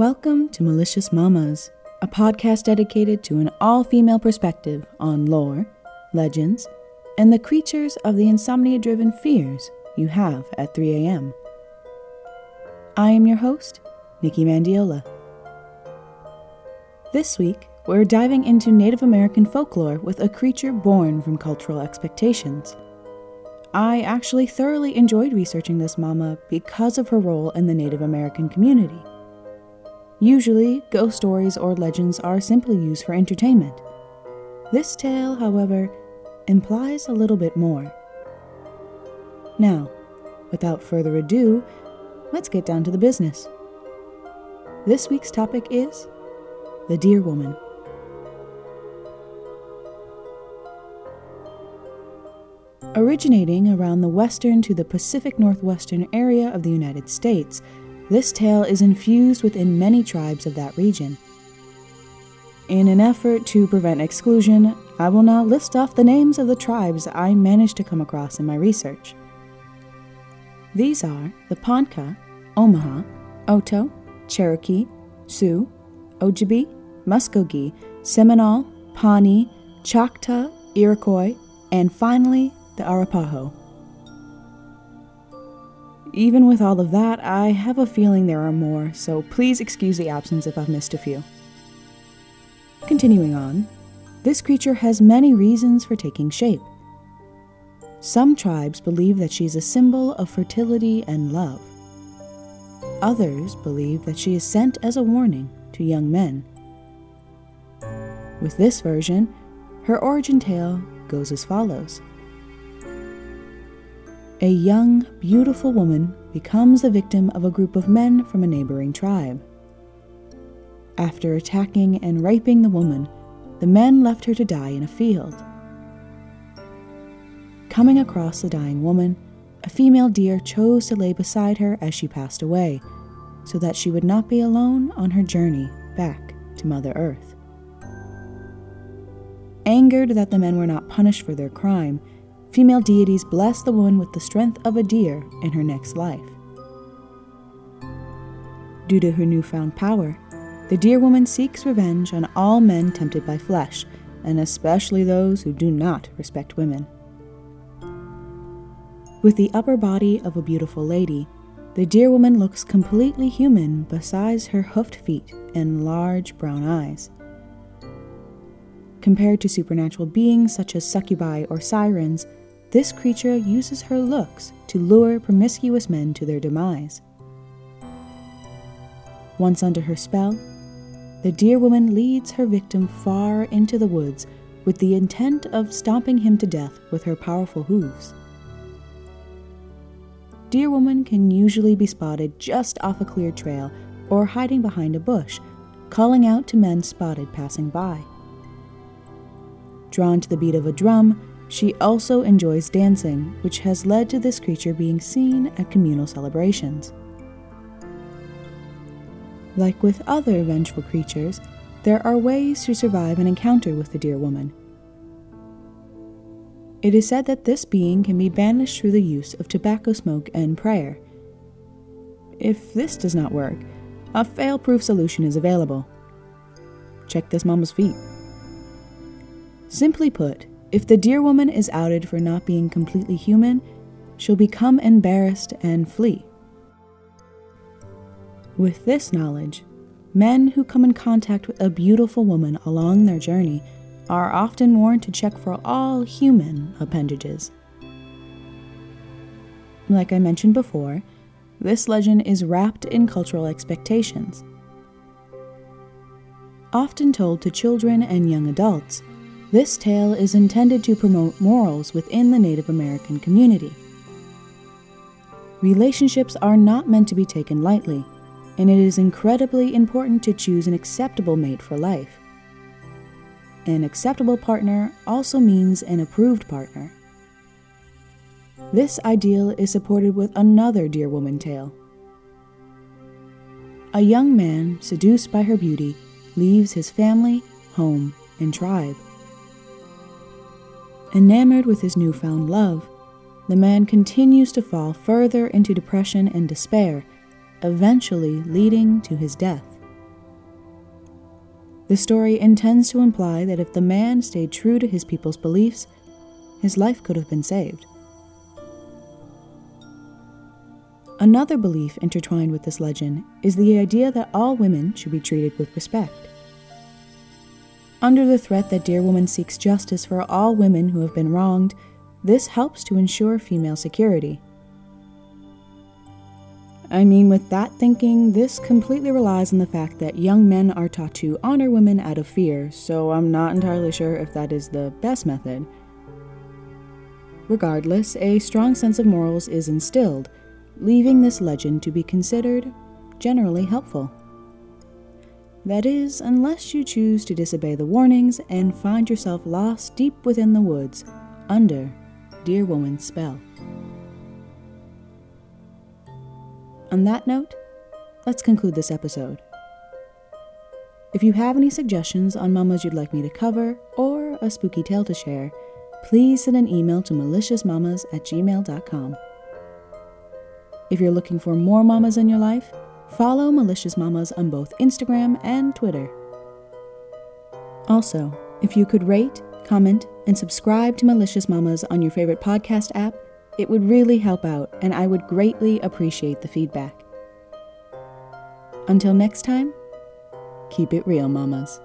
Welcome to Malicious Mamas, a podcast dedicated to an all-female perspective on lore, legends, and the creatures of the insomnia-driven fears you have at 3 a.m. I am your host, Nikki Mandiola. This week, we're diving into Native American folklore with a creature born from cultural expectations. I actually thoroughly enjoyed researching this mama because of her role in the Native American community. Usually, ghost stories or legends are simply used for entertainment. This tale, however, implies a little bit more. Now, without further ado, let's get down to the business. This week's topic is the Deer Woman. Originating around the western to the Pacific Northwestern area of the United States, this tale is infused within many tribes of that region. In an effort to prevent exclusion, I will now list off the names of the tribes I managed to come across in my research. These are the Ponca, Omaha, Oto, Cherokee, Sioux, Ojibwe, Muscogee, Seminole, Pawnee, Choctaw, Iroquois, and finally, the Arapaho. Even with all of that, I have a feeling there are more, so please excuse the absence if I've missed a few. Continuing on, this creature has many reasons for taking shape. Some tribes believe that she's a symbol of fertility and love. Others believe that she is sent as a warning to young men. With this version, her origin tale goes as follows. A young, beautiful woman becomes the victim of a group of men from a neighboring tribe. After attacking and raping the woman, the men left her to die in a field. Coming across the dying woman, a female deer chose to lay beside her as she passed away, so that she would not be alone on her journey back to Mother Earth. Angered that the men were not punished for their crime, female deities bless the woman with the strength of a deer in her next life. Due to her newfound power, the Deer Woman seeks revenge on all men tempted by flesh, and especially those who do not respect women. With the upper body of a beautiful lady, the Deer Woman looks completely human besides her hoofed feet and large brown eyes. Compared to supernatural beings such as succubi or sirens, this creature uses her looks to lure promiscuous men to their demise. Once under her spell, the Deer Woman leads her victim far into the woods with the intent of stomping him to death with her powerful hooves. Deer Woman can usually be spotted just off a clear trail or hiding behind a bush, calling out to men spotted passing by. Drawn to the beat of a drum, she also enjoys dancing, which has led to this creature being seen at communal celebrations. Like with other vengeful creatures, there are ways to survive an encounter with the Deer Woman. It is said that this being can be banished through the use of tobacco smoke and prayer. If this does not work, a fail-proof solution is available. Check this mama's feet. Simply put, if the Deer Woman is outed for not being completely human, she'll become embarrassed and flee. With this knowledge, men who come in contact with a beautiful woman along their journey are often warned to check for all human appendages. Like I mentioned before, this legend is wrapped in cultural expectations. Often told to children and young adults, this tale is intended to promote morals within the Native American community. Relationships are not meant to be taken lightly, and it is incredibly important to choose an acceptable mate for life. An acceptable partner also means an approved partner. This ideal is supported with another Deer Woman tale. A young man, seduced by her beauty, leaves his family, home, and tribe. Enamored with his newfound love, the man continues to fall further into depression and despair, eventually leading to his death. The story intends to imply that if the man stayed true to his people's beliefs, his life could have been saved. Another belief intertwined with this legend is the idea that all women should be treated with respect. Under the threat that Deer Woman seeks justice for all women who have been wronged, this helps to ensure female security. I mean, with that thinking, this completely relies on the fact that young men are taught to honor women out of fear, so I'm not entirely sure if that is the best method. Regardless, a strong sense of morals is instilled, leaving this legend to be considered generally helpful. That is, unless you choose to disobey the warnings and find yourself lost deep within the woods, under Deer Woman's spell. On that note, let's conclude this episode. If you have any suggestions on mamas you'd like me to cover, or a spooky tale to share, please send an email to maliciousmamas@gmail.com. If you're looking for more mamas in your life, follow Malicious Mamas on both Instagram and Twitter. Also, if you could rate, comment, and subscribe to Malicious Mamas on your favorite podcast app, it would really help out, and I would greatly appreciate the feedback. Until next time, keep it real, mamas.